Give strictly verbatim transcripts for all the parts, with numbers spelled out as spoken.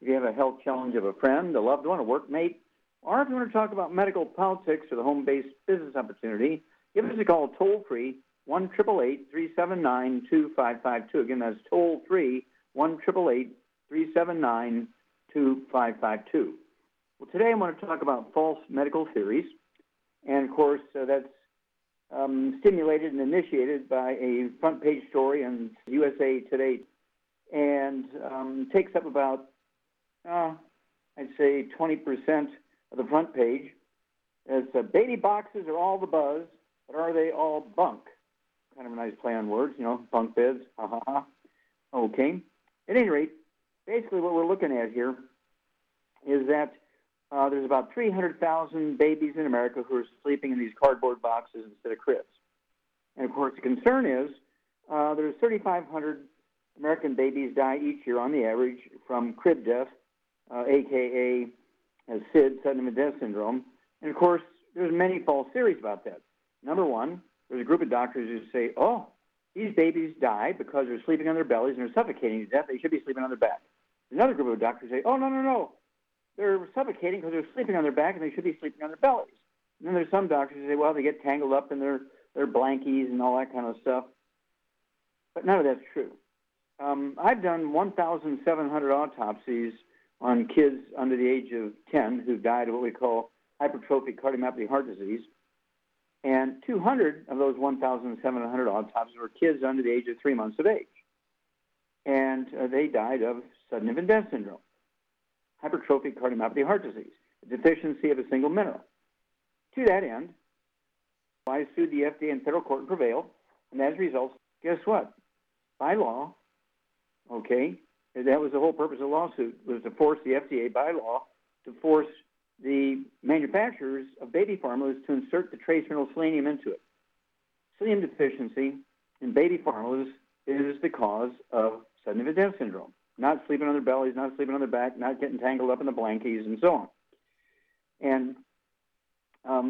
if you have a health challenge of a friend, a loved one, a workmate, or if you want to talk about medical politics or the home-based business opportunity, give us a call toll-free, one eight eight eight, three seven nine, two five five two. Again, that's toll-free, one eight eight eight, three seven nine, two five five two. Well, today I'm going to talk about false medical theories, and, of course, uh, that's um, stimulated and initiated by a front-page story in U S A Today, and um, takes up about Uh, I'd say twenty percent of the front page. It's uh, baby boxes are all the buzz, but are they all bunk? Kind of a nice play on words, you know, bunk beds, ha ha ha. Okay. At any rate, basically what we're looking at here is that uh, there's about three hundred thousand babies in America who are sleeping in these cardboard boxes instead of cribs. And, of course, the concern is uh, there's thirty-five hundred American babies die each year on the average from crib death, Uh, a k a. SID, Sudden Infant Death Syndrome. And, of course, there's many false theories about that. Number one, there's a group of doctors who say, oh, these babies die because they're sleeping on their bellies and they're suffocating to death. They should be sleeping on their back. Another group of doctors say, oh, no, no, no. They're suffocating because they're sleeping on their back and they should be sleeping on their bellies. And then there's some doctors who say, well, they get tangled up in their, their blankies and all that kind of stuff. But none of that's true. Um, I've done one thousand seven hundred autopsies on kids under the age of ten who died of what we call hypertrophic cardiomyopathy heart disease. And two hundred of those one thousand seven hundred autopsies were kids under the age of three months of age. And uh, they died of sudden infant death syndrome, hypertrophic cardiomyopathy heart disease, a deficiency of a single mineral. To that end, I sued the F D A in federal court and prevailed. And as a result, guess what? By law, okay, and that was the whole purpose of the lawsuit, was to force the F D A by law to force the manufacturers of baby formulas to insert the trace mineral selenium into it. Selenium deficiency in baby formulas is the cause of sudden infant death syndrome. Not sleeping on their bellies, not sleeping on their back, not getting tangled up in the blankies, and so on. And um,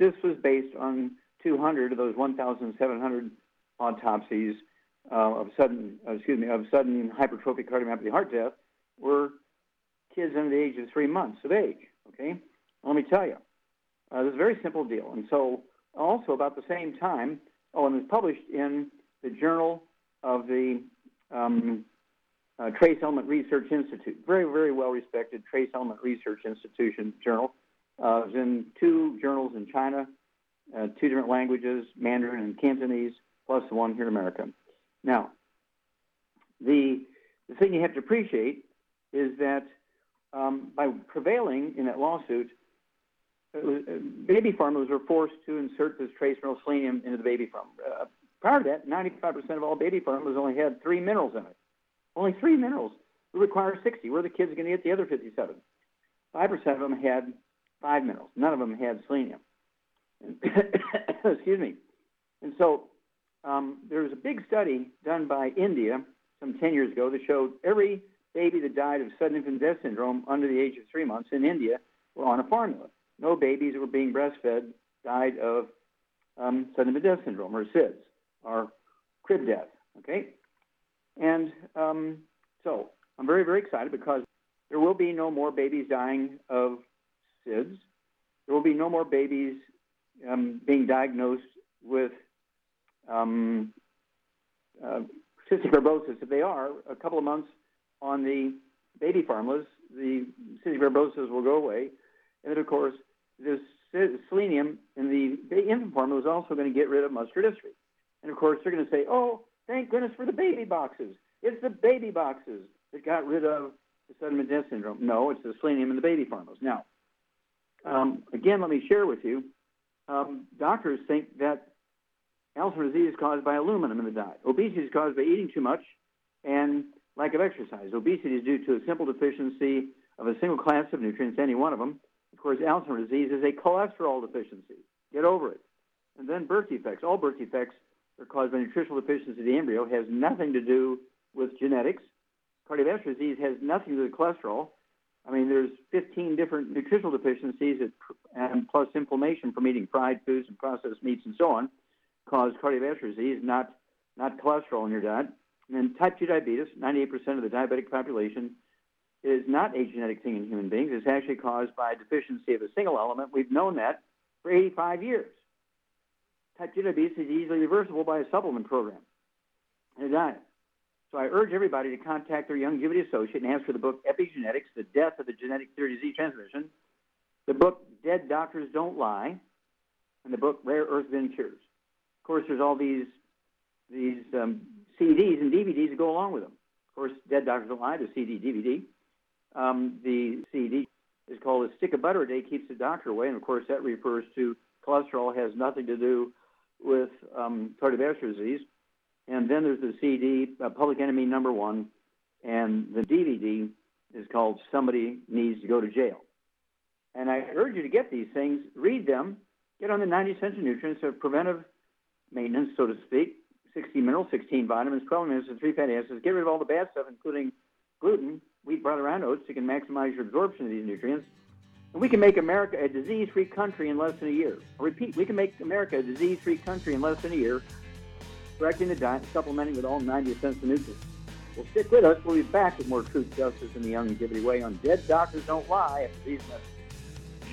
this was based on two hundred of those one thousand seven hundred autopsies Uh, of sudden, uh, excuse me, of sudden hypertrophic cardiomyopathy heart death were kids under the age of three months of age. Okay, let me tell you, uh, this is a very simple deal. And so, also about the same time, oh, and it was published in the Journal of the um, uh, Trace Element Research Institute, very, very well-respected Trace Element Research Institution journal. Uh, it was in two journals in China, uh, two different languages, Mandarin and Cantonese, plus the one here in America. Now, the, the thing you have to appreciate is that um, by prevailing in that lawsuit, it was, uh, baby formulas were forced to insert this trace mineral selenium into the baby formula. Uh, prior to that, ninety-five percent of all baby formulas only had three minerals in it. Only three minerals. We require sixty. Where are the kids going to get the other fifty-seven? five percent of them had five minerals. None of them had selenium. Excuse me. And so Um, there was a big study done by India some ten years ago that showed every baby that died of sudden infant death syndrome under the age of three months in India were on a formula. No babies that were being breastfed died of um, sudden infant death syndrome, or SIDS, or crib death, okay? And um, so I'm very, very excited because there will be no more babies dying of SIDS. There will be no more babies um, being diagnosed with Um, uh, cystic fibrosis, if they are, a couple of months on the baby formulas, the cystic fibrosis will go away. And then, of course, this selenium in the infant formula is also going to get rid of muscular dystrophy. And, of course, they're going to say, oh, thank goodness for the baby boxes. It's the baby boxes that got rid of the sudden infant death syndrome. No, it's the selenium in the baby formulas. Now, um, again, let me share with you, um, doctors think that Alzheimer's disease is caused by aluminum in the diet. Obesity is caused by eating too much and lack of exercise. Obesity is due to a simple deficiency of a single class of nutrients, any one of them. Of course, Alzheimer's disease is a cholesterol deficiency. Get over it. And then birth defects. All birth defects are caused by nutritional deficiency of the embryo. It has nothing to do with genetics. Cardiovascular disease has nothing to do with cholesterol. I mean, there's fifteen different nutritional deficiencies, that, and plus inflammation from eating fried foods and processed meats and so on, cause cardiovascular disease, not, not cholesterol in your diet. And then type two diabetes, ninety-eight percent of the diabetic population, is not a genetic thing in human beings. It's actually caused by a deficiency of a single element. We've known that for eighty-five years. Type two diabetes is easily reversible by a supplement program and a diet. So I urge everybody to contact their Youngevity associate and ask for the book Epigenetics, The Death of the Genetic Theory of Disease Transmission, the book Dead Doctors Don't Lie, and the book Rare Earth Bin Cures. Of course, there's all these these um, C Ds and D V Ds that go along with them. Of course, Dead Doctors Don't Lie, the C D, D V D. Um, the C D is called A Stick of Butter a Day Keeps the Doctor Away, and of course that refers to cholesterol, has nothing to do with um, cardiovascular disease. And then there's the C D, uh, Public Enemy Number One, and the D V D is called Somebody Needs to Go to Jail. And I urge you to get these things, read them, get on the ninety essential nutrients of preventive maintenance, so to speak, sixty minerals, sixteen vitamins, twelve minerals, and three fatty acids. Get rid of all the bad stuff, including gluten, wheat, bratwurst, and oats. You can maximize your absorption of these nutrients. And we can make America a disease-free country in less than a year. I repeat, we can make America a disease-free country in less than a year, correcting the diet, supplementing with all ninety essential nutrients. Well, stick with us. We'll be back with more truth, justice, and the Youngevity way on Dead Doctors Don't Lie after these messages.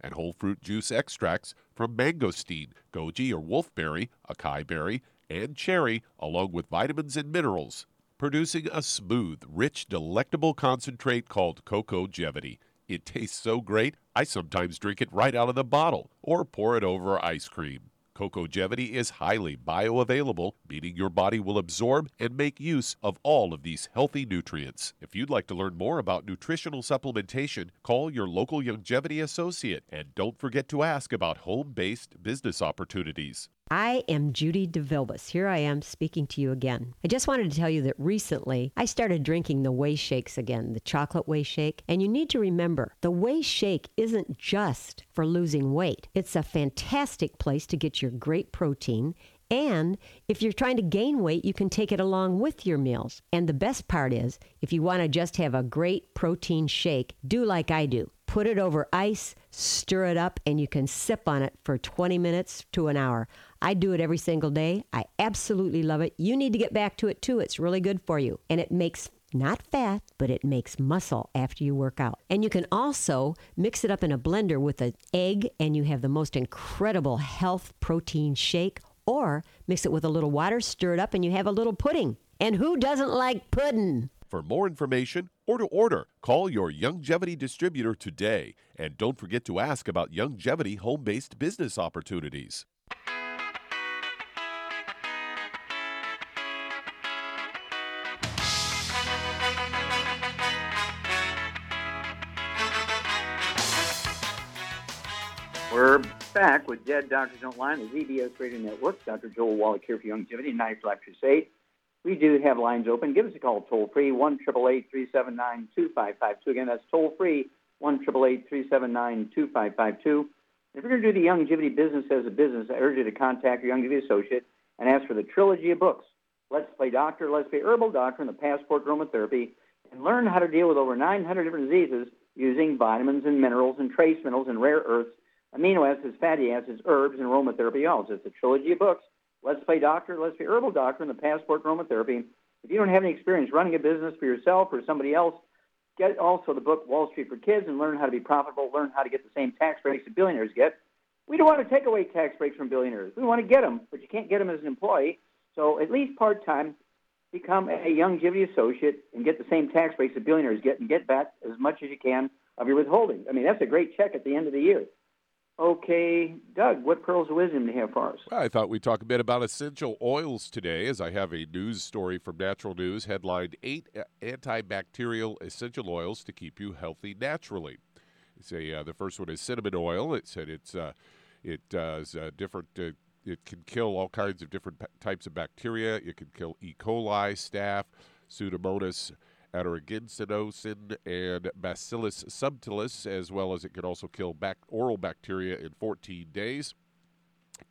and whole fruit juice extracts from mangosteen, goji or wolfberry, acai berry, and cherry, along with vitamins and minerals, producing a smooth, rich, delectable concentrate called CocoJevity. It tastes so great, I sometimes drink it right out of the bottle or pour it over ice cream. CocoJevity is highly bioavailable, meaning your body will absorb and make use of all of these healthy nutrients. If you'd like to learn more about nutritional supplementation, call your local Youngevity associate, and don't forget to ask about home-based business opportunities. I am Judy DeVilbiss. Here I am speaking to you again. I just wanted to tell you that recently I started drinking the whey shakes again, the chocolate whey shake. And you need to remember, the whey shake isn't just for losing weight. It's a fantastic place to get your great protein. And if you're trying to gain weight, you can take it along with your meals. And the best part is, if you want to just have a great protein shake, do like I do. Put it over ice, stir it up, and you can sip on it for twenty minutes to an hour. I do it every single day. I absolutely love it. You need to get back to it, too. It's really good for you. And it makes not fat, but it makes muscle after you work out. And you can also mix it up in a blender with an egg, and you have the most incredible health protein shake. Or mix it with a little water, stir it up, and you have a little pudding. And who doesn't like pudding? For more information or to order, call your Youngevity distributor today. And don't forget to ask about Youngevity home-based business opportunities. We're back with Dead Doctors Don't Lie on the Z B S Radio Network. Doctor Joel Wallach here for Youngevity, Knife Black Crusade. We do have lines open. Give us a call toll-free, one eight eight eight, three seven nine, two five five two. Again, that's toll-free, one eight eight eight, three seven nine, two five five two. If you're going to do the Youngevity business as a business, I urge you to contact your Youngevity associate and ask for the trilogy of books, Let's Play Doctor, Let's Play Herbal Doctor, and the Passport Aromatherapy, and learn how to deal with over nine hundred different diseases using vitamins and minerals and trace minerals and rare earths, amino acids, fatty acids, herbs, and aromatherapy. Also, it's a trilogy of books, Let's Play Doctor, Let's Play Herbal Doctor, and the Passport Aromatherapy. If you don't have any experience running a business for yourself or somebody else, get also the book Wall Street for Kids and learn how to be profitable, learn how to get the same tax breaks that billionaires get. We don't want to take away tax breaks from billionaires. We want to get them, but you can't get them as an employee. So at least part-time, become a Youngevity associate and get the same tax breaks that billionaires get and get back as much as you can of your withholding. I mean, that's a great check at the end of the year. Okay, Doug, what pearls of wisdom do you have for us? Well, I thought we'd talk a bit about essential oils today, as I have a news story from Natural News headlined eight antibacterial essential oils to keep you healthy naturally. It's a, uh, the first one is cinnamon oil. It said it's uh, it does uh, different. Uh, it can kill all kinds of different pa- types of bacteria. It can kill E. coli, staph, Pseudomonas, Atoraginsidiosin, and Bacillus subtilis, as well as it can also kill bac- oral bacteria in fourteen days.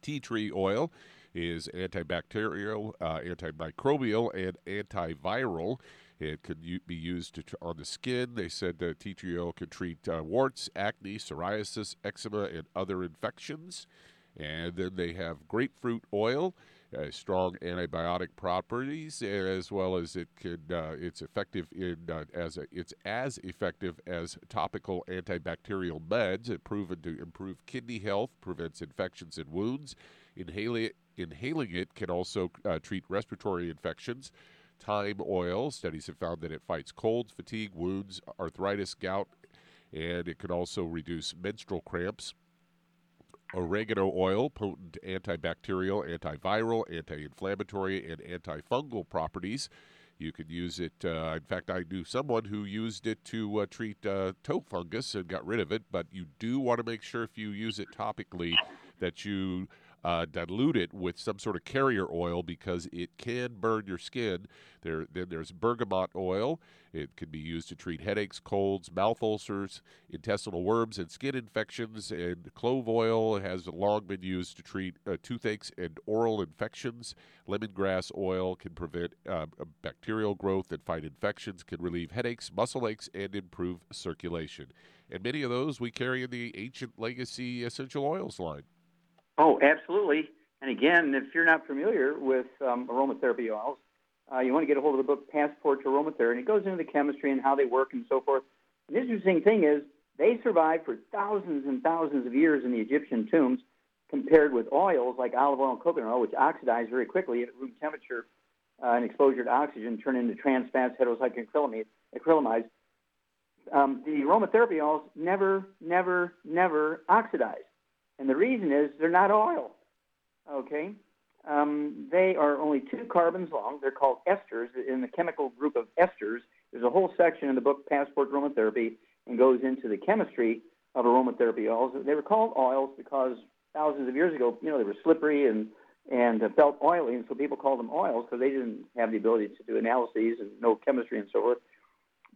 Tea tree oil is antibacterial, uh, antimicrobial, and antiviral. It could u- be used to tr- on the skin. They said uh, tea tree oil could treat uh, warts, acne, psoriasis, eczema, and other infections. And then they have grapefruit oil. Uh, strong antibiotic properties, as well as it could uh, it's effective in uh, as a, it's as effective as topical antibacterial meds. It's proven to improve kidney health, prevents infections and wounds. Inhaling it, inhaling it can also uh, treat respiratory infections. Thyme oil, studies have found that it fights colds, fatigue, wounds, arthritis, gout, and it could also reduce menstrual cramps. Oregano oil, potent antibacterial, antiviral, anti-inflammatory, and antifungal properties. You can use it. Uh, in fact, I knew someone who used it to uh, treat uh, toe fungus and got rid of it. But you do want to make sure if you use it topically that you uh, dilute it with some sort of carrier oil because it can burn your skin. There, then there's bergamot oil. It can be used to treat headaches, colds, mouth ulcers, intestinal worms, and skin infections. And clove oil has long been used to treat uh, toothaches and oral infections. Lemongrass oil can prevent uh, bacterial growth and fight infections, can relieve headaches, muscle aches, and improve circulation. And many of those we carry in the Ancient Legacy Essential Oils line. Oh, absolutely. And again, if you're not familiar with um, aromatherapy oils, Uh, you want to get a hold of the book Passport to Aromatherapy, and it goes into the chemistry and how they work and so forth. And the interesting thing is they survived for thousands and thousands of years in the Egyptian tombs compared with oils like olive oil and coconut oil, which oxidize very quickly at room temperature uh, and exposure to oxygen, turn into trans fats, heterocyclic acrylamides. Um, the aromatherapy oils never, never, never oxidize. And the reason is they're not oil, okay? Um, they are only two carbons long. They're called esters. In the chemical group of esters, there's a whole section in the book Passport Aromatherapy and goes into the chemistry of aromatherapy oils. They were called oils because thousands of years ago, you know, they were slippery and, and felt oily, and so people called them oils because they didn't have the ability to do analyses and no chemistry and so forth.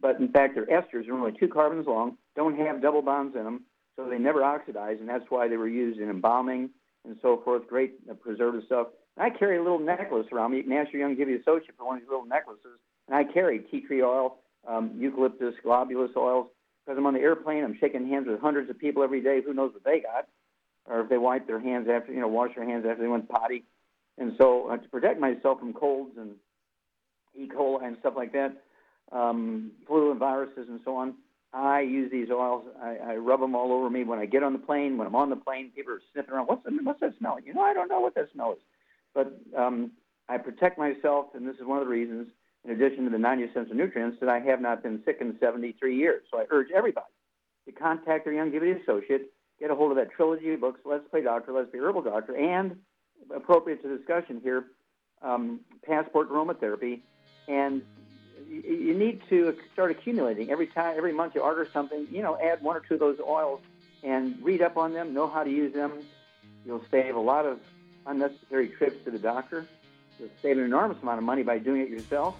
But, in fact, they're esters. They're only two carbons long, don't have double bonds in them, so they never oxidize, and that's why they were used in embalming and so forth, great uh, preservative stuff. And I carry a little necklace around me. You can ask your Youngevity associate for one of these little necklaces. And I carry tea tree oil, um, eucalyptus, globulus oils. Because I'm on the airplane, I'm shaking hands with hundreds of people every day. Who knows what they got? Or if they wipe their hands after, you know, wash their hands after they went potty. And so uh, to protect myself from colds and E. coli and stuff like that, um, flu and viruses and so on, I use these oils. I, I rub them all over me when I get on the plane. When I'm on the plane, people are sniffing around. What's, the, what's that smell? You know, I don't know what that smell is. But um, I protect myself, and this is one of the reasons, in addition to the ninety essential nutrients, that I have not been sick in seventy-three years. So I urge everybody to contact their Youngevity associate, get a hold of that trilogy of books, Let's Play Doctor, Let's Play Herbal Doctor, and, appropriate to discussion here, um, Passport Aromatherapy, and you need to start accumulating. Every time, every month you order something, you know, add one or two of those oils and read up on them, know how to use them. You'll save a lot of unnecessary trips to the doctor. You'll save an enormous amount of money by doing it yourself.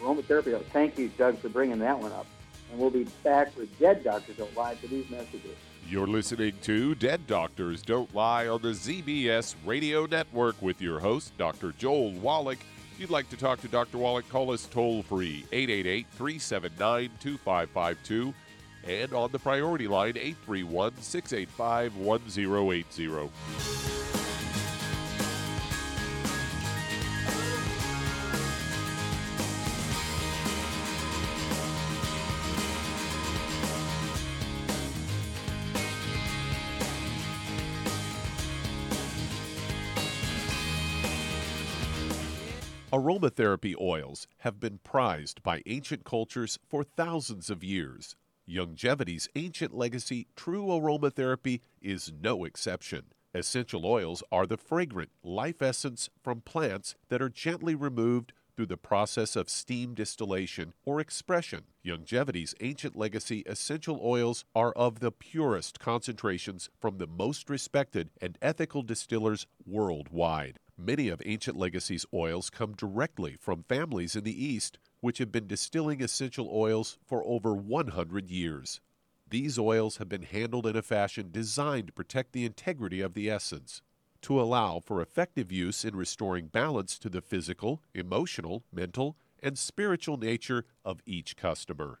Aromatherapy, thank you, Doug, for bringing that one up. And we'll be back with Dead Doctors Don't Lie for these messages. You're listening to Dead Doctors Don't Lie on the Z B S Radio Network with your host, Doctor Joel Wallach. If you'd like to talk to Doctor Wallach, call us toll-free, eight eight eight, three seven nine, two five five two, and on the priority line, eight three one, six eight five, one zero eight zero. Aromatherapy oils have been prized by ancient cultures for thousands of years. Youngevity's ancient legacy, True Aromatherapy, is no exception. Essential oils are the fragrant life essence from plants that are gently removed through the process of steam distillation or expression. Youngevity's ancient legacy essential oils are of the purest concentrations from the most respected and ethical distillers worldwide. Many of Ancient Legacy's oils come directly from families in the East, which have been distilling essential oils for over one hundred years. These oils have been handled in a fashion designed to protect the integrity of the essence, to allow for effective use in restoring balance to the physical, emotional, mental, and spiritual nature of each customer.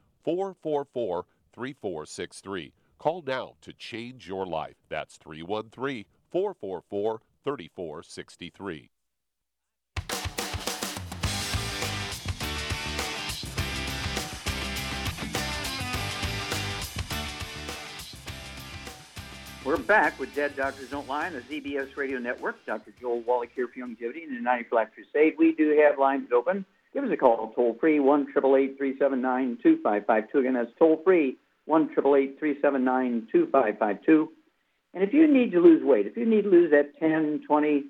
four four four, three four six three. four four four, three four six three. Call now to change your life. That's three one three, four four four, three four six three. We're back with Dead Doctors Don't Lie on the Z B S Radio Network. Doctor Joel Wallach here for Youngevity and the ninety-five Crusade. We do have lines open. Give us a call, toll-free, one eight eight eight, three seven nine, two five five two. Again, that's toll-free, one eight eight eight, three seven nine, two five five two. And if you need to lose weight, if you need to lose that ten, twenty,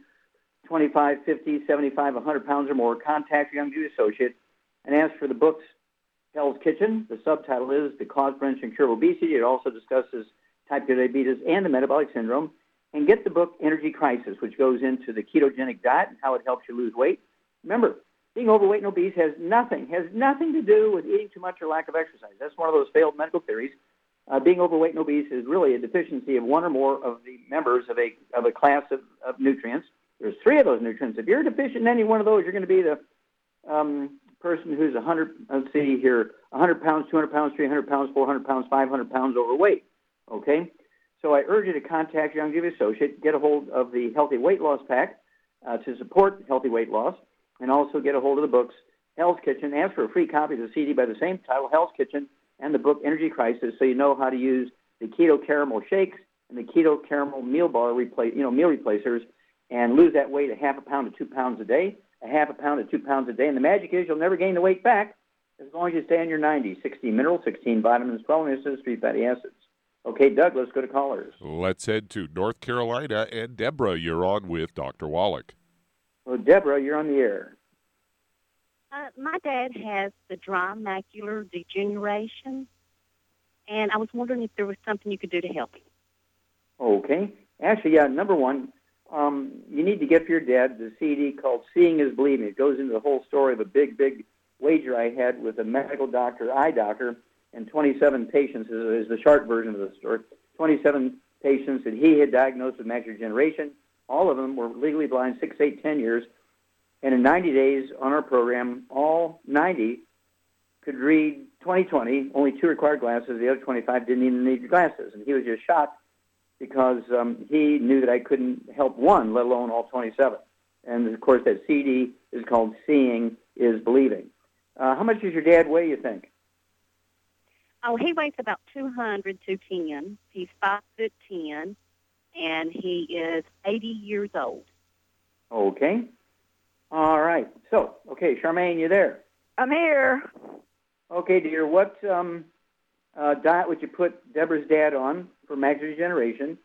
twenty-five, fifty, seventy-five, one hundred pounds or more, contact your Youngevity associate and ask for the books, Hell's Kitchen. The subtitle is The Cause, Prevention, and Cure of Obesity. It also discusses type two diabetes and the metabolic syndrome. And get the book, Energy Crisis, which goes into the ketogenic diet and how it helps you lose weight. Remember, being overweight and obese has nothing, has nothing to do with eating too much or lack of exercise. That's one of those failed medical theories. Uh, being overweight and obese is really a deficiency of one or more of the members of a of a class of, of nutrients. There's three of those nutrients. If you're deficient in any one of those, you're going to be the um, person who's one hundred, let's see here, one hundred pounds, two hundred pounds, three hundred pounds, four hundred pounds, five hundred pounds overweight, okay? So I urge you to contact your Youngevity associate, get a hold of the Healthy Weight Loss Pack uh, to support healthy weight loss, and also get a hold of the books Hell's Kitchen. Ask for a free copy of the C D by the same title, Hell's Kitchen, and the book Energy Crisis, so you know how to use the keto caramel shakes and the keto caramel meal bar, replace, you know, meal replacers, and lose that weight a half a pound to two pounds a day, a half a pound to two pounds a day. And the magic is you'll never gain the weight back as long as you stay on your ninety, sixty minerals, sixteen vitamins, twelve nutrients, three fatty acids. Okay, Doug, let's go to callers. Let's head to North Carolina. And Deborah, you're on with Doctor Wallach. Well, Deborah, you're on the air. Uh, my dad has the dry macular degeneration, and I was wondering if there was something you could do to help him. Okay. Actually, yeah, number one, um, you need to get for your dad the C D called Seeing is Believing. It goes into the whole story of a big, big wager I had with a medical doctor, eye doctor, and twenty-seven patients is, is the short version of the story. twenty-seven patients that he had diagnosed with macular degeneration. All of them were legally blind, six, eight, ten years. And in ninety days on our program, all ninety could read twenty twenty, only two required glasses. The other twenty-five didn't even need glasses. And he was just shocked because um, he knew that I couldn't help one, let alone all twenty-seven. And, of course, that C D is called Seeing is Believing. Uh, how much does your dad weigh, you think? Oh, he weighs about two hundred, two ten. He's five foot ten, and he is eighty years old. Okay. All right. So, okay, Charmaine, you there? I'm here. Okay, dear. What um, uh, diet would you put Deborah's dad on for macular degeneration?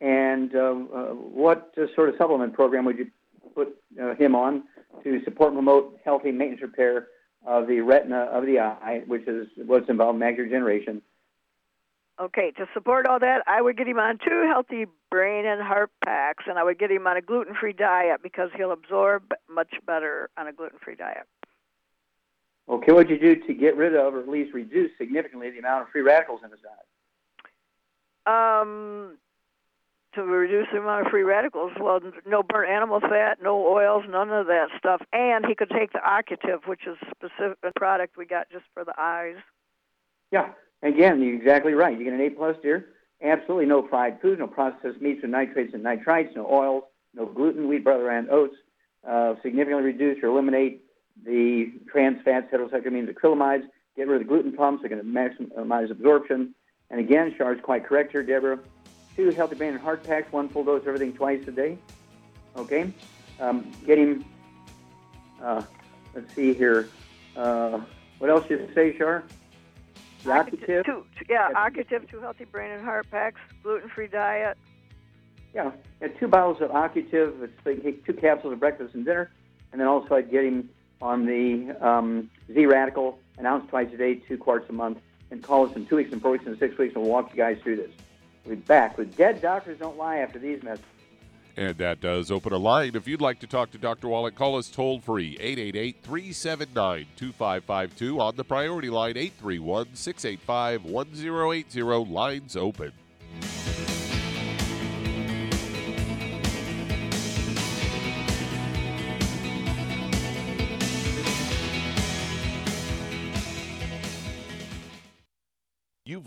And uh, uh, what uh, sort of supplement program would you put uh, him on to support and promote healthy maintenance repair of the retina of the eye, which is what's involved in macular degeneration? Okay, to support all that, I would get him on two healthy brain and heart packs, and I would get him on a gluten-free diet because he'll absorb much better on a gluten-free diet. Okay, what would you do to get rid of or at least reduce significantly the amount of free radicals in his diet? Um, to reduce the amount of free radicals, well, no burnt animal fat, no oils, none of that stuff. And he could take the Occutiv, which is a specific product we got just for the eyes. Yeah. Again, you're exactly right. You get an A plus, dear. Absolutely no fried foods, no processed meats with nitrates and nitrites, no oils, no gluten, wheat, brother, and oats. Uh, significantly reduce or eliminate the trans fats, heterocyclamines, acrylamides. Get rid of the gluten pumps. They're going to maximize absorption. And again, Char's quite correct here, Deborah. Two healthy brain and heart packs, one full dose, everything twice a day. Okay. Um, get him, uh, let's see here. Uh, what else did you say, Char? Occutiv, two, yeah, Occutiv, two healthy brain and heart packs, gluten-free diet. Yeah, and two bottles of Occutiv, it's like two capsules of breakfast and dinner, and then also I'd get him on the um, Z-Radical, an ounce twice a day, two quarts a month, and call us in two weeks and four weeks and six weeks, and we'll walk you guys through this. We'll be back with Dead Doctors Don't Lie after these messages. And that does open a line. If you'd like to talk to Doctor Wallach, call us toll-free, eight eight eight, three seven nine, two five five two. On the priority line, eight three one, six eight five, one zero eight zero. Lines open. You've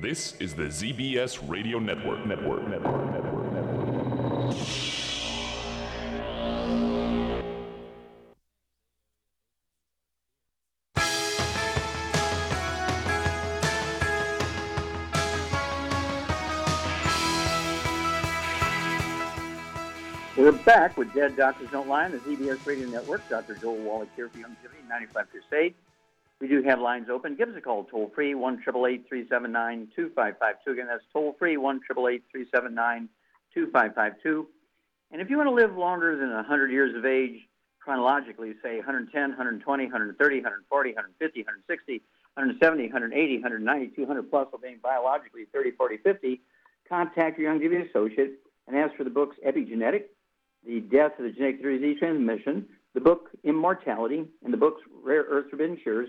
This is the Z B S Radio Network, network, network, network, network. We're back with Dead Doctors Don't Lie on the Z B S Radio Network. Doctor Joel Wallach here for Youngevity, ninety-five Crusade. We do have lines open. Give us a call toll-free, one eight eight eight, three seven nine, two five five two. Again, that's toll-free, one eight eight eight, three seven nine, two five five two. And if you want to live longer than one hundred years of age, chronologically, say one hundred ten, one hundred twenty, one hundred thirty, one hundred forty, one hundred fifty, one hundred sixty, one hundred seventy, one hundred eighty, one hundred ninety, two hundred plus, while being biologically thirty, forty, fifty, contact your Youngevity associate and ask for the books Epigenetics, The Death of the Genetic Theory of Disease Transmission, the book Immortalium, and the books Rare Earths Forbidden Cures,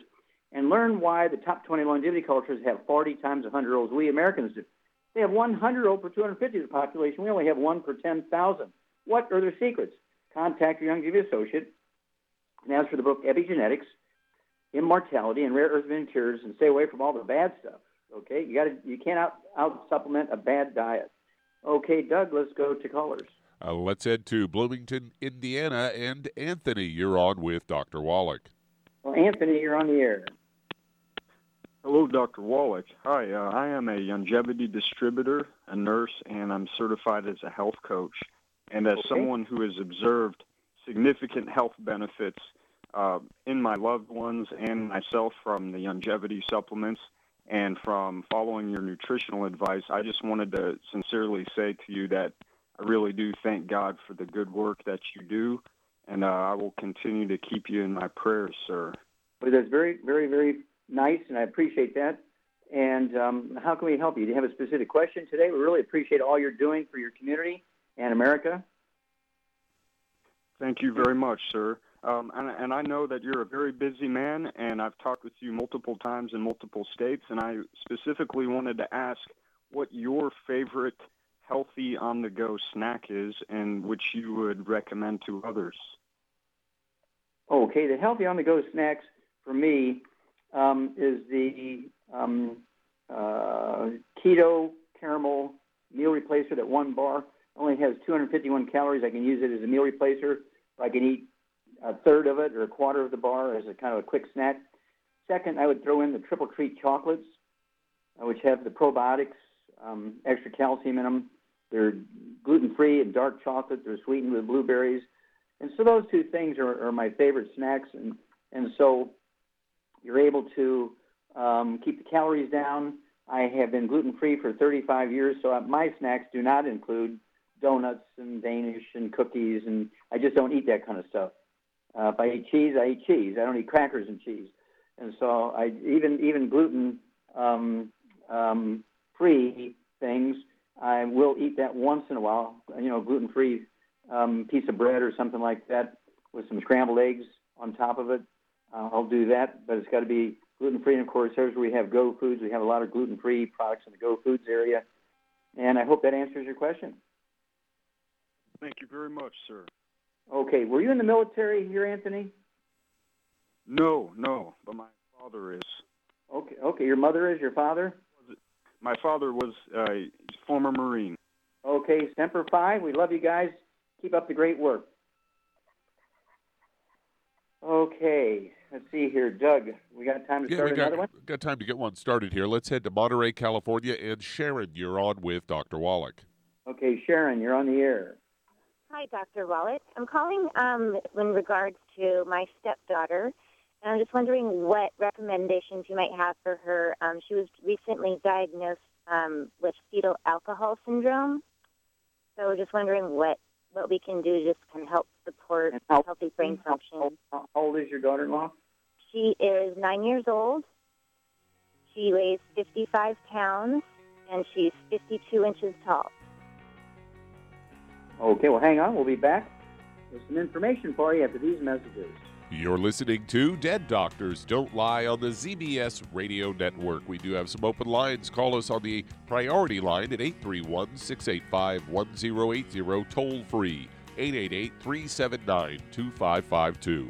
and learn why the top twenty longevity cultures have forty times one hundred-year-olds we Americans do. They have one hundred-year-old per two hundred fifty of the population. We only have one per ten thousand. What are their secrets? Contact your Youngevity associate and ask for the book Epigenetics, Immortality, and Rare Earth Forbidden Cures, and stay away from all the bad stuff. Okay? You gotta, you can't out, out supplement a bad diet. Okay, Doug, let's go to callers. Uh, let's head to Bloomington, Indiana, and Anthony, you're on with Doctor Wallach. Well, Anthony, you're on the air. Hello, Doctor Wallach. Hi, uh, I am a Youngevity distributor, a nurse, and I'm certified as a health coach. And as okay. someone who has observed significant health benefits uh, in my loved ones and myself from the Youngevity supplements and from following your nutritional advice, I just wanted to sincerely say to you that I really do thank God for the good work that you do, and uh, I will continue to keep you in my prayers, sir. Well, that's very, very, very nice, and I appreciate that. And um, how can we help you? Do you have a specific question today? We really appreciate all you're doing for your community and America. Thank you very much, sir. Um, and, and I know that you're a very busy man, and I've talked with you multiple times in multiple states, and I specifically wanted to ask what your favorite healthy on-the-go snack is and which you would recommend to others? Okay, the healthy on-the-go snacks for me um, is the um, uh, keto caramel meal replacer that one bar. It only has two hundred fifty-one calories. I can use it as a meal replacer. I can eat a third of it or a quarter of the bar as a kind of a quick snack. Second, I would throw in the triple treat chocolates, uh, which have the probiotics, um, extra calcium in them. They're gluten-free and dark chocolate. They're sweetened with blueberries. And so those two things are, are my favorite snacks. And, and so you're able to um, keep the calories down. I have been gluten-free for thirty-five years, so my snacks do not include donuts and Danish and cookies, and I just don't eat that kind of stuff. Uh, if I eat cheese, I eat cheese. I don't eat crackers and cheese. And so I even even gluten um, um, free things I will eat that once in a while, you know, a gluten-free um, piece of bread or something like that with some scrambled eggs on top of it. Uh, I'll do that, but it's got to be gluten-free. And, of course, here's where we have Go Foods. We have a lot of gluten-free products in the Go Foods area. And I hope that answers your question. Thank you very much, sir. Okay. Were you in the military here, Anthony? No, no, but my father is. Okay, okay. Your mother is, your father? My father was a former Marine. Okay, Semper Fi. We love you guys. Keep up the great work. Okay, let's see here. Doug, we got time to yeah, start we got, another one? We got time to get one started here. Let's head to Monterey, California. And Sharon, you're on with Doctor Wallach. Okay, Sharon, you're on the air. Hi, Doctor Wallach. I'm calling um, in regards to my stepdaughter. And I'm just wondering what recommendations you might have for her. Um, she was recently diagnosed um, with fetal alcohol syndrome. So we're just wondering what, what we can do to just kind of help support how, healthy brain function. How old is your daughter-in-law? She is nine years old. She weighs fifty-five pounds, and she's fifty-two inches tall. Okay, well, hang on. We'll be back with some information for you after these messages. You're listening to Dead Doctors Don't Lie on the Z B S Radio Network. We do have some open lines. Call us on the priority line at eight three one, six eight five, one zero eight zero, toll free, eight eight eight, three seven nine, two five five two.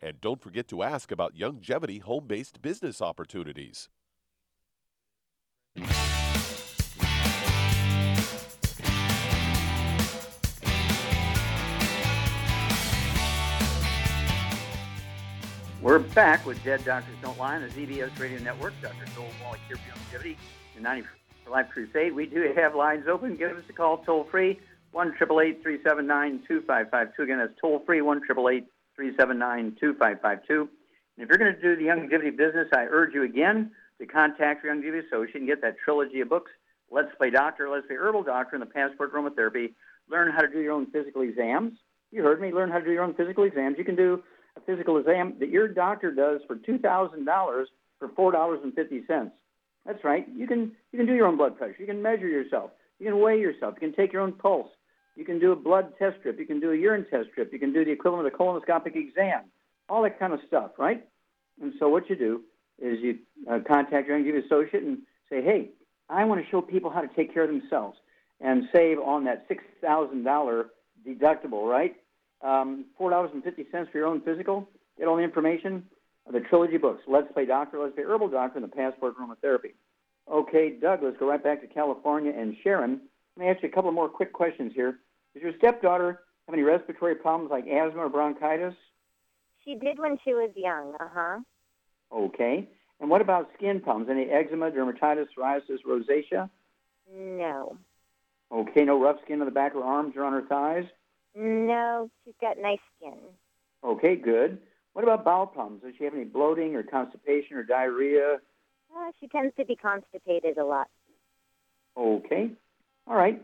And don't forget to ask about Youngevity home-based business opportunities. We're back with Dead Doctors Don't Lie on the Z B S Radio Network. Doctor Joel Wallach here for Youngevity, the ninety for Life Crusade. We do have lines open. Give us a call toll-free. one, eight eight eight, three seven nine, two five five two. Again, that's toll-free, one, eight eight eight, three seven nine, two five five two. And if you're going to do the Youngevity business, I urge you again to contact your Youngevity so she can get that trilogy of books, Let's Play Doctor, Let's Play Herbal Doctor, and the Passport Aromatherapy. Learn how to do your own physical exams. You heard me. Learn how to do your own physical exams. You can do a physical exam that your doctor does for two thousand dollars for four dollars and fifty cents. That's right. You can you can do your own blood pressure. You can measure yourself. You can weigh yourself. You can take your own pulse. You can do a blood test strip. You can do a urine test strip. You can do the equivalent of a colonoscopic exam. All that kind of stuff, right? And so what you do is you uh, contact your Youngevity associate and say, hey, I want to show people how to take care of themselves and save on that six thousand dollars deductible, right? Um, four dollars and fifty cents for your own physical. Get all the information of the trilogy books, Let's Play Doctor, Let's Play Herbal Doctor, and the Passport Aromatherapy. Okay, Doug, let's go right back to California. And Sharon, let me ask you a couple more quick questions here. Does your stepdaughter have any respiratory problems like asthma or bronchitis? She did when she was young, uh-huh. Okay. And what about skin problems? Any eczema, dermatitis, psoriasis, rosacea? No. Okay, no rough skin on the back of her arms or on her thighs? No, she's got nice skin. Okay, good. What about bowel problems? Does she have any bloating or constipation or diarrhea? Uh, she tends to be constipated a lot. Okay. All right.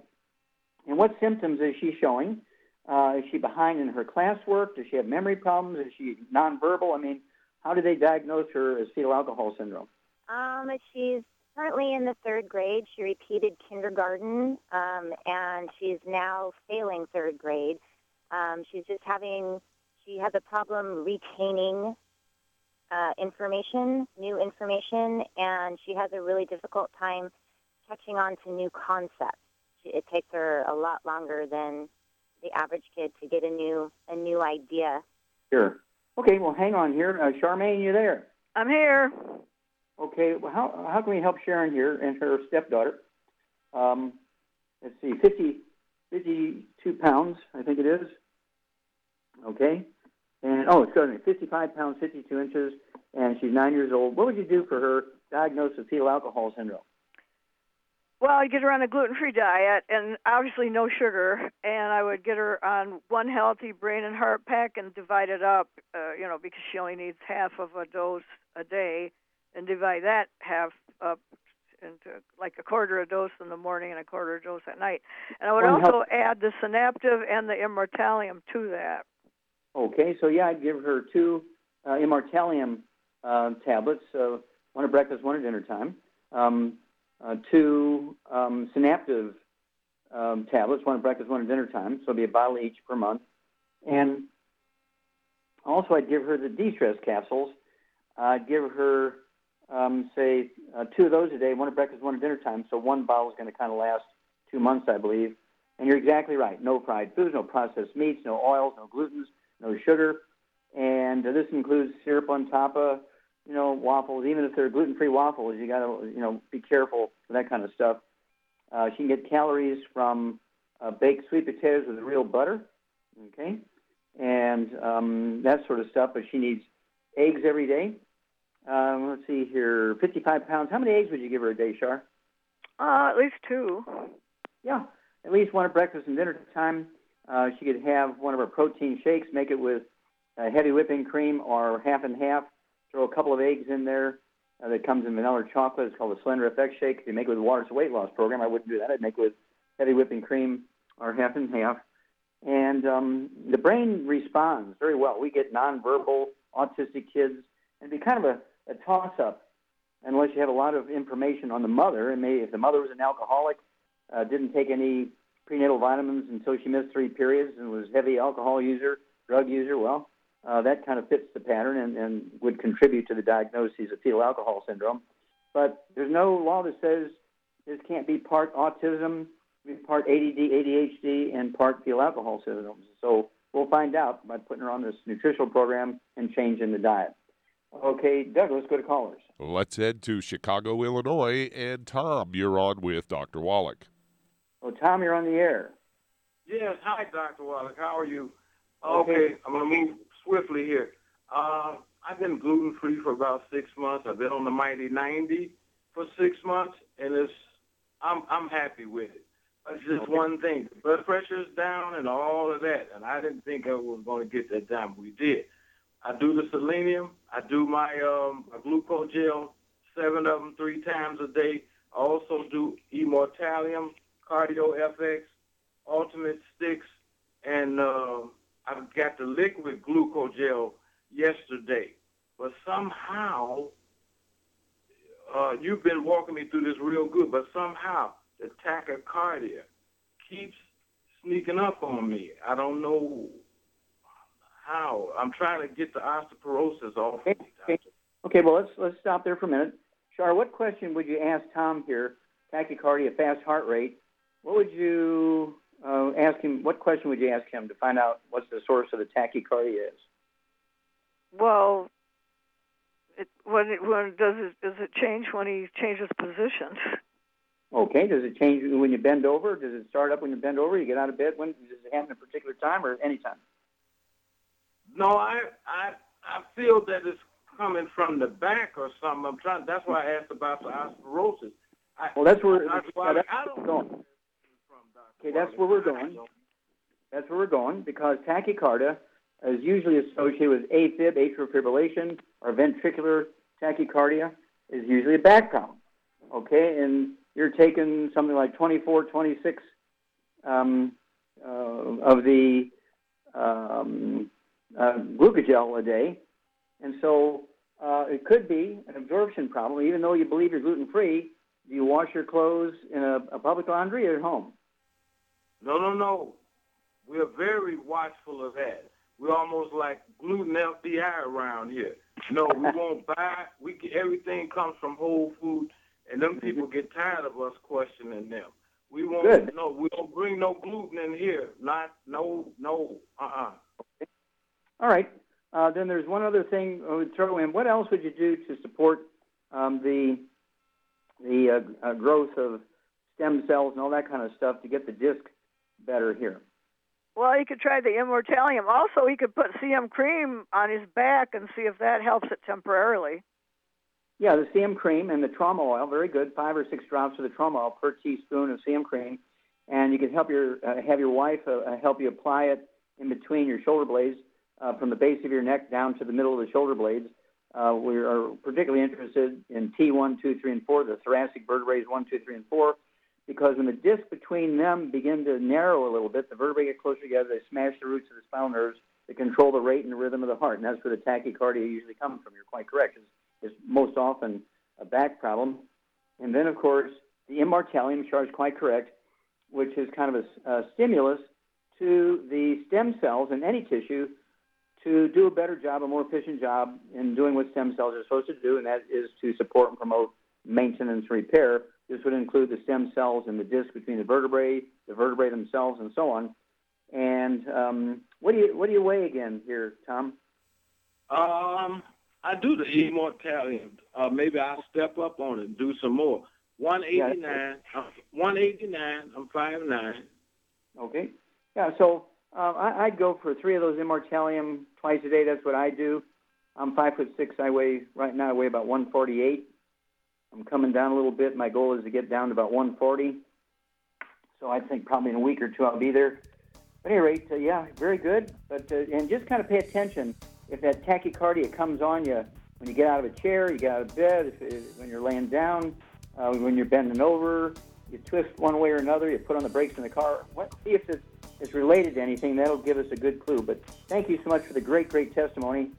And what symptoms is she showing? Uh, is she behind in her classwork? Does she have memory problems? Is she nonverbal? I mean, how do they diagnose her as fetal alcohol syndrome? Um, she's currently in the third grade. She repeated kindergarten, um, and she's now failing third grade. Um, she's just having... She has a problem retaining uh, information, new information, and she has a really difficult time catching on to new concepts. She, it takes her a lot longer than the average kid to get a new a new idea. Sure. Okay, well, hang on here. Uh, Charmaine, you there? I'm here. Okay, well, how, how can we help Sharon here and her stepdaughter? Um, let's see, fifty, fifty-two pounds, I think it is. Okay. And, oh, excuse me, fifty-five pounds, fifty-two inches, and she's nine years old. What would you do for her diagnosis of fetal alcohol syndrome? Well, I'd get her on a gluten-free diet and obviously no sugar, and I would get her on one healthy brain and heart pack and divide it up, uh, you know, because she only needs half of a dose a day, and divide that half up into like a quarter a dose in the morning and a quarter a dose at night. And I would one also health- add the Synaptive and the Immortalium to that. Okay, so yeah, I'd give her two uh, Immortalium uh, tablets, uh, one at breakfast, one at dinner time, um, uh, two um, Synaptive um, tablets, one at breakfast, one at dinner time, so it'd be a bottle each per month. And also I'd give her the de-stress capsules. I'd give her, um, say, uh, two of those a day, one at breakfast, one at dinner time, so one bottle is going to kind of last two months, I believe. And you're exactly right, no fried foods, no processed meats, no oils, no glutens, no sugar, and this includes syrup on top of, you know, waffles. Even if they're gluten-free waffles, you got to, you know, be careful for that kind of stuff. Uh, she can get calories from uh, baked sweet potatoes with real butter, okay, and um, that sort of stuff. But she needs eggs every day. Um, let's see here, fifty-five pounds. How many eggs would you give her a day, Char? Uh, at least two. Yeah, at least one at breakfast and dinner time. Uh, she could have one of her protein shakes, make it with uh, heavy whipping cream or half and half. Throw a couple of eggs in there uh, that comes in vanilla or chocolate. It's called the Slender Effect Shake. If you make it with water, it's a weight loss program. I wouldn't do that. I'd make it with heavy whipping cream or half and half. And um, the brain responds very well. We get nonverbal autistic kids. It'd be kind of a, a toss-up unless you have a lot of information on the mother. And maybe if the mother was an alcoholic, uh, didn't take any prenatal vitamins until she missed three periods and was heavy alcohol user, drug user, well, uh, that kind of fits the pattern and, and would contribute to the diagnoses of fetal alcohol syndrome. But there's no law that says this can't be part autism, part A D D, A D H D, and part fetal alcohol syndrome. So we'll find out by putting her on this nutritional program and changing the diet. Okay, Doug, let's go to callers. Let's head to Chicago, Illinois, and Tom, you're on with Doctor Wallach. Well, Tom, you're on the air. Yes. Hi, Doctor Wallach. How are you? Okay. okay. I'm going to move swiftly here. Uh, I've been gluten-free for about six months. I've been on the Mighty ninety for six months, and it's I'm I'm happy with it. It's just okay. One thing. The blood pressure's down and all of that, and I didn't think I was going to get that down. We did. I do the selenium. I do my, um, my glucose gel, seven of them, three times a day. I also do Immortalium, Cardio F X, Ultimate Sticks, and uh, I've got the liquid glucogel yesterday. But somehow, uh, you've been walking me through this real good, but somehow the tachycardia keeps sneaking up on me. I don't know how. I'm trying to get the osteoporosis off me. Okay, okay well, let's, let's stop there for a minute. Char, what question would you ask Tom here? Tachycardia, fast heart rate. What would you uh, ask him, what question would you ask him to find out what's the source of the tachycardia is? Well, it, when it, when does it does it change when he changes position? Okay, does it change when you bend over? Does it start up when you bend over? You get out of bed? When does it happen at a particular time or any time? No, I I I feel that it's coming from the back or something. I'm trying. That's why I asked about the osteoporosis. I, well, that's where I, I, yeah, that's I don't going. From okay, that's where we're going. That's where we're going because tachycardia is usually associated with AFib, atrial fibrillation, or ventricular tachycardia is usually a back problem. Okay, and you're taking something like twenty-four, twenty-six um, uh, of the um, uh, glucogel a day, and so uh, it could be an absorption problem. Even though you believe you're gluten-free, do you wash your clothes in a, a public laundry or at home? No, no, no. We're very watchful of that. We're almost like gluten F D I around here. No, we won't buy. We can, everything comes from Whole Foods, and them people get tired of us questioning them. We won't. Good. No, we don't bring no gluten in here. Not no no. Uh uh-uh. uh. All right. Uh, then there's one other thing I would throw in. What else would you do to support um, the the uh, uh, growth of stem cells and all that kind of stuff to get the disc better here? Well, he could try the Immortalium. Also, he could put C M Cream on his back and see if that helps it temporarily. Yeah, the C M Cream and the trauma oil, very good. Five or six drops of the trauma oil per teaspoon of C M Cream, and you can help your uh, have your wife uh, help you apply it in between your shoulder blades, uh, from the base of your neck down to the middle of the shoulder blades. Uh, we are particularly interested in T one, two, three, and four, the thoracic vertebrae one, two, three, and four. Because when the discs between them begin to narrow a little bit, the vertebrae get closer together, they smash the roots of the spinal nerves that control the rate and the rhythm of the heart, and that's where the tachycardia usually comes from. You're quite correct. It's, it's most often a back problem. And then, of course, the Immortalium charge, quite correct, which is kind of a, a stimulus to the stem cells in any tissue to do a better job, a more efficient job in doing what stem cells are supposed to do, and that is to support and promote maintenance repair. This would include the stem cells and the disc between the vertebrae, the vertebrae themselves, and so on. And um, what do you what do you weigh again here, Tom? Um, I do the Immortalium. Uh, maybe I'll step up on it and do some more. one eighty-nine. Yeah, uh, one eighty-nine. I'm five nine. Okay. Yeah, so uh, I, I'd go for three of those Immortalium twice a day. That's what I do. I'm five foot six. I weigh, right now I weigh about one forty-eight. I'm coming down a little bit. My goal is to get down to about one forty. So I think probably in a week or two I'll be there. At any rate, uh, yeah, very good. But uh, and just kind of pay attention. If that tachycardia comes on you when you get out of a chair, you get out of bed, if it, when you're laying down, uh, when you're bending over, you twist one way or another, you put on the brakes in the car. What, see if it's, it's related to anything. That'll give us a good clue. But thank you so much for the great, great testimony.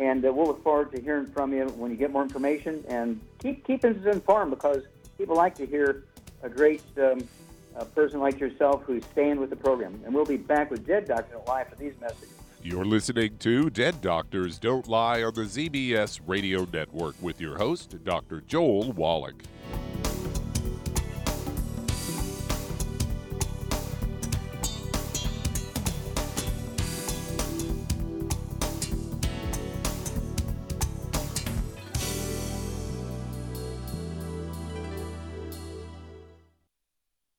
And uh, we'll look forward to hearing from you when you get more information. And keep keep us informed because people like to hear a great um, a person like yourself who's staying with the program. And we'll be back with Dead Doctors Don't Lie for these messages. You're listening to Dead Doctors Don't Lie on the Z B S Radio Network with your host, Doctor Joel Wallach.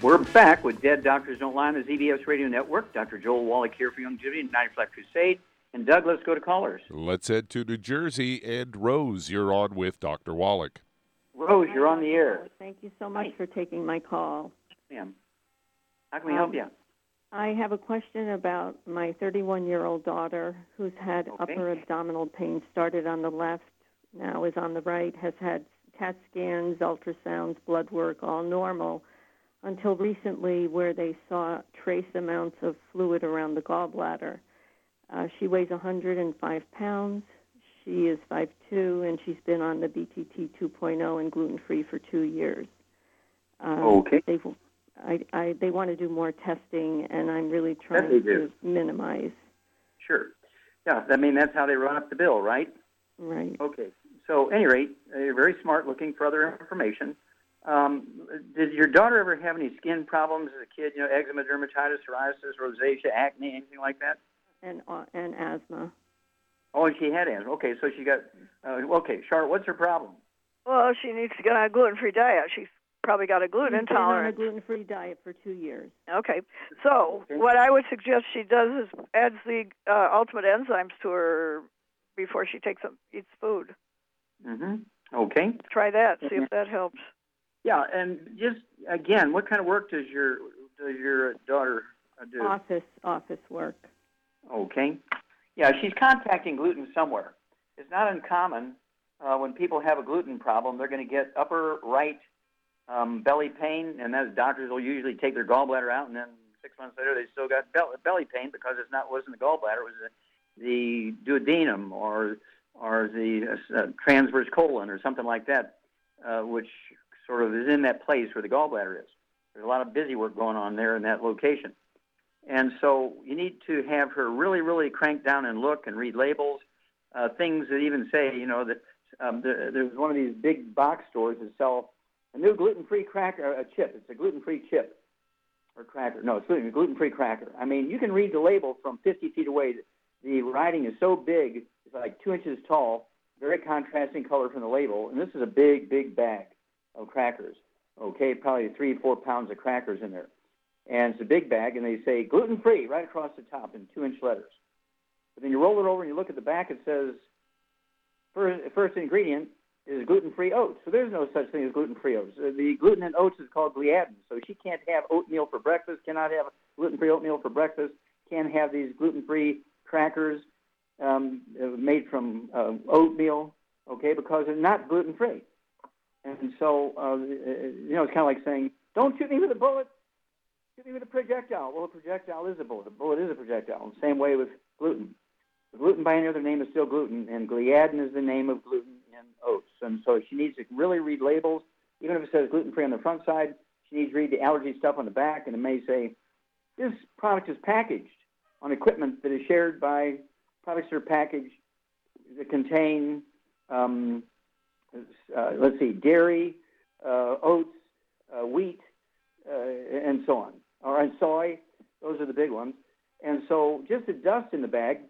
We're back with Dead Doctors Don't Lie on the Z B S Radio Network. Doctor Joel Wallach here for Youngevity and ninety Flat Crusade. And Doug, let's go to callers. Let's head to New Jersey. And Rose, you're on with Doctor Wallach. Rose, you're on the air. Thank you so much Hi. for taking my call. Ma'am. How can we um, help you? I have a question about my thirty-one-year-old daughter who's had okay. upper abdominal pain, started on the left, now is on the right, has had CAT scans, ultrasounds, blood work, all normal, until recently where they saw trace amounts of fluid around the gallbladder. Uh, she weighs one hundred five pounds. She is five foot two, and she's been on the B T T two point oh and gluten-free for two years. Uh, okay. They, I, I, they want to do more testing, and I'm really trying to do. minimize. Sure. Yeah, I mean, that's how they run up the bill, right? Right. Okay. So, at any rate, you're very smart looking for other information. Um, did your daughter ever have any skin problems as a kid? You know, eczema, dermatitis, psoriasis, rosacea, acne, anything like that? And uh, and asthma. Oh, and she had asthma. Okay, so she got, uh, okay, Char, what's her problem? Well, she needs to get on a gluten-free diet. She's probably got a gluten She's intolerance. She's been on a gluten-free diet for two years. Okay, so okay. what I would suggest she does is adds the uh, ultimate enzymes to her before she takes them, eats food. Mm-hmm. Okay. Try that, see mm-hmm. if that helps. Yeah, and just, again, what kind of work does your does your daughter do? Office, office work. Okay. Yeah, she's contacting gluten somewhere. It's not uncommon uh, when people have a gluten problem, they're going to get upper right um, belly pain, and that doctors will usually take their gallbladder out, and then six months later they still got belly, belly pain because it's not wasn't the gallbladder, it was the, the duodenum or, or the uh, transverse colon or something like that, uh, which sort of is in that place where the gallbladder is. There's a lot of busy work going on there in that location. And so you need to have her really, really crank down and look and read labels, uh, things that even say, you know, that um, the, there's one of these big box stores that sell a new gluten-free cracker, a chip. It's a gluten-free chip or cracker. No, it's a gluten-free cracker. I mean, you can read the label from fifty feet away. The writing is so big, it's like two inches tall, very contrasting color from the label. And this is a big, big bag of crackers, okay, probably three, four pounds of crackers in there. And it's a big bag, and they say gluten-free right across the top in two-inch letters. But then you roll it over and you look at the back, it says first, first ingredient is gluten-free oats. So there's no such thing as gluten-free oats. The gluten in oats is called gliadin, so she can't have oatmeal for breakfast, cannot have gluten-free oatmeal for breakfast, can't have these gluten-free crackers um, made from uh, oatmeal, okay, because they're not gluten-free. And so, uh, you know, it's kind of like saying, don't shoot me with a bullet, shoot me with a projectile. Well, a projectile is a bullet. A bullet is a projectile. The same way with gluten. Gluten by any other name is still gluten, and gliadin is the name of gluten in oats. And so she needs to really read labels. Even if it says gluten-free on the front side, she needs to read the allergy stuff on the back, and it may say, this product is packaged on equipment that is shared by products that are packaged that contain, um, uh, let's see, dairy, uh, oats, uh, wheat, uh, and so on, or and soy. Those are the big ones. And so just the dust in the bag,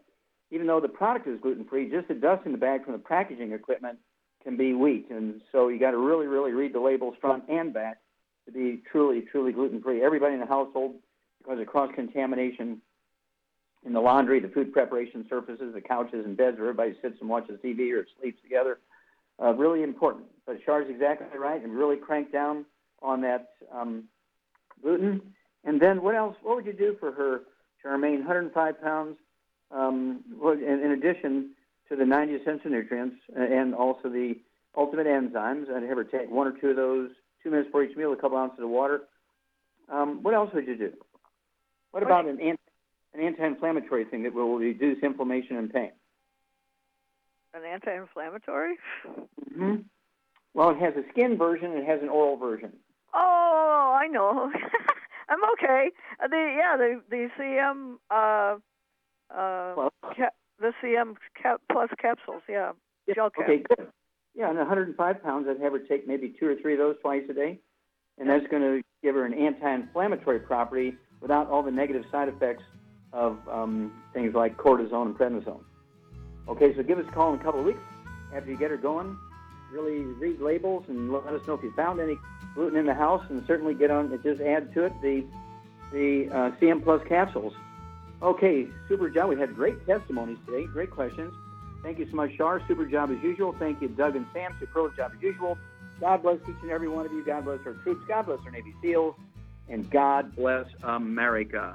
even though the product is gluten-free, just the dust in the bag from the packaging equipment can be wheat. And so you got to really, really read the labels front and back to be truly, truly gluten-free. Everybody in the household, because of cross-contamination in the laundry, the food preparation surfaces, the couches and beds where everybody sits and watches T V or sleeps together, uh, really important. But Char's exactly right, and really crank down on that um, gluten. And then what else? What would you do for her, Charmaine? one hundred five pounds. Um, in addition to the ninety essential nutrients and also the ultimate enzymes, I'd have her take one or two of those, two minutes for each meal, a couple ounces of water. Um, what else would you do? What about an anti, an anti-inflammatory thing that will reduce inflammation and pain? An anti-inflammatory? Mm-hmm. Well, it has a skin version. It has an oral version. Oh, I know. I'm okay. The, yeah, the, the C M... Uh... Uh, well, ca- the C M cap- plus capsules, yeah. yeah Gel cap. Okay, good. Yeah, and one hundred five pounds, I'd have her take maybe two or three of those twice a day, and that's going to give her an anti-inflammatory property without all the negative side effects of um, things like cortisone and prednisone. Okay, so give us a call in a couple of weeks after you get her going. Really read labels and let us know if you found any gluten in the house, and certainly get on it. Just add to it the the uh, C M Plus capsules. Okay, super job. We had great testimonies today, great questions. Thank you so much, Char. Super job as usual. Thank you, Doug and Sam. Superb job as usual. God bless each and every one of you. God bless our troops. God bless our Navy SEALs. And God bless America.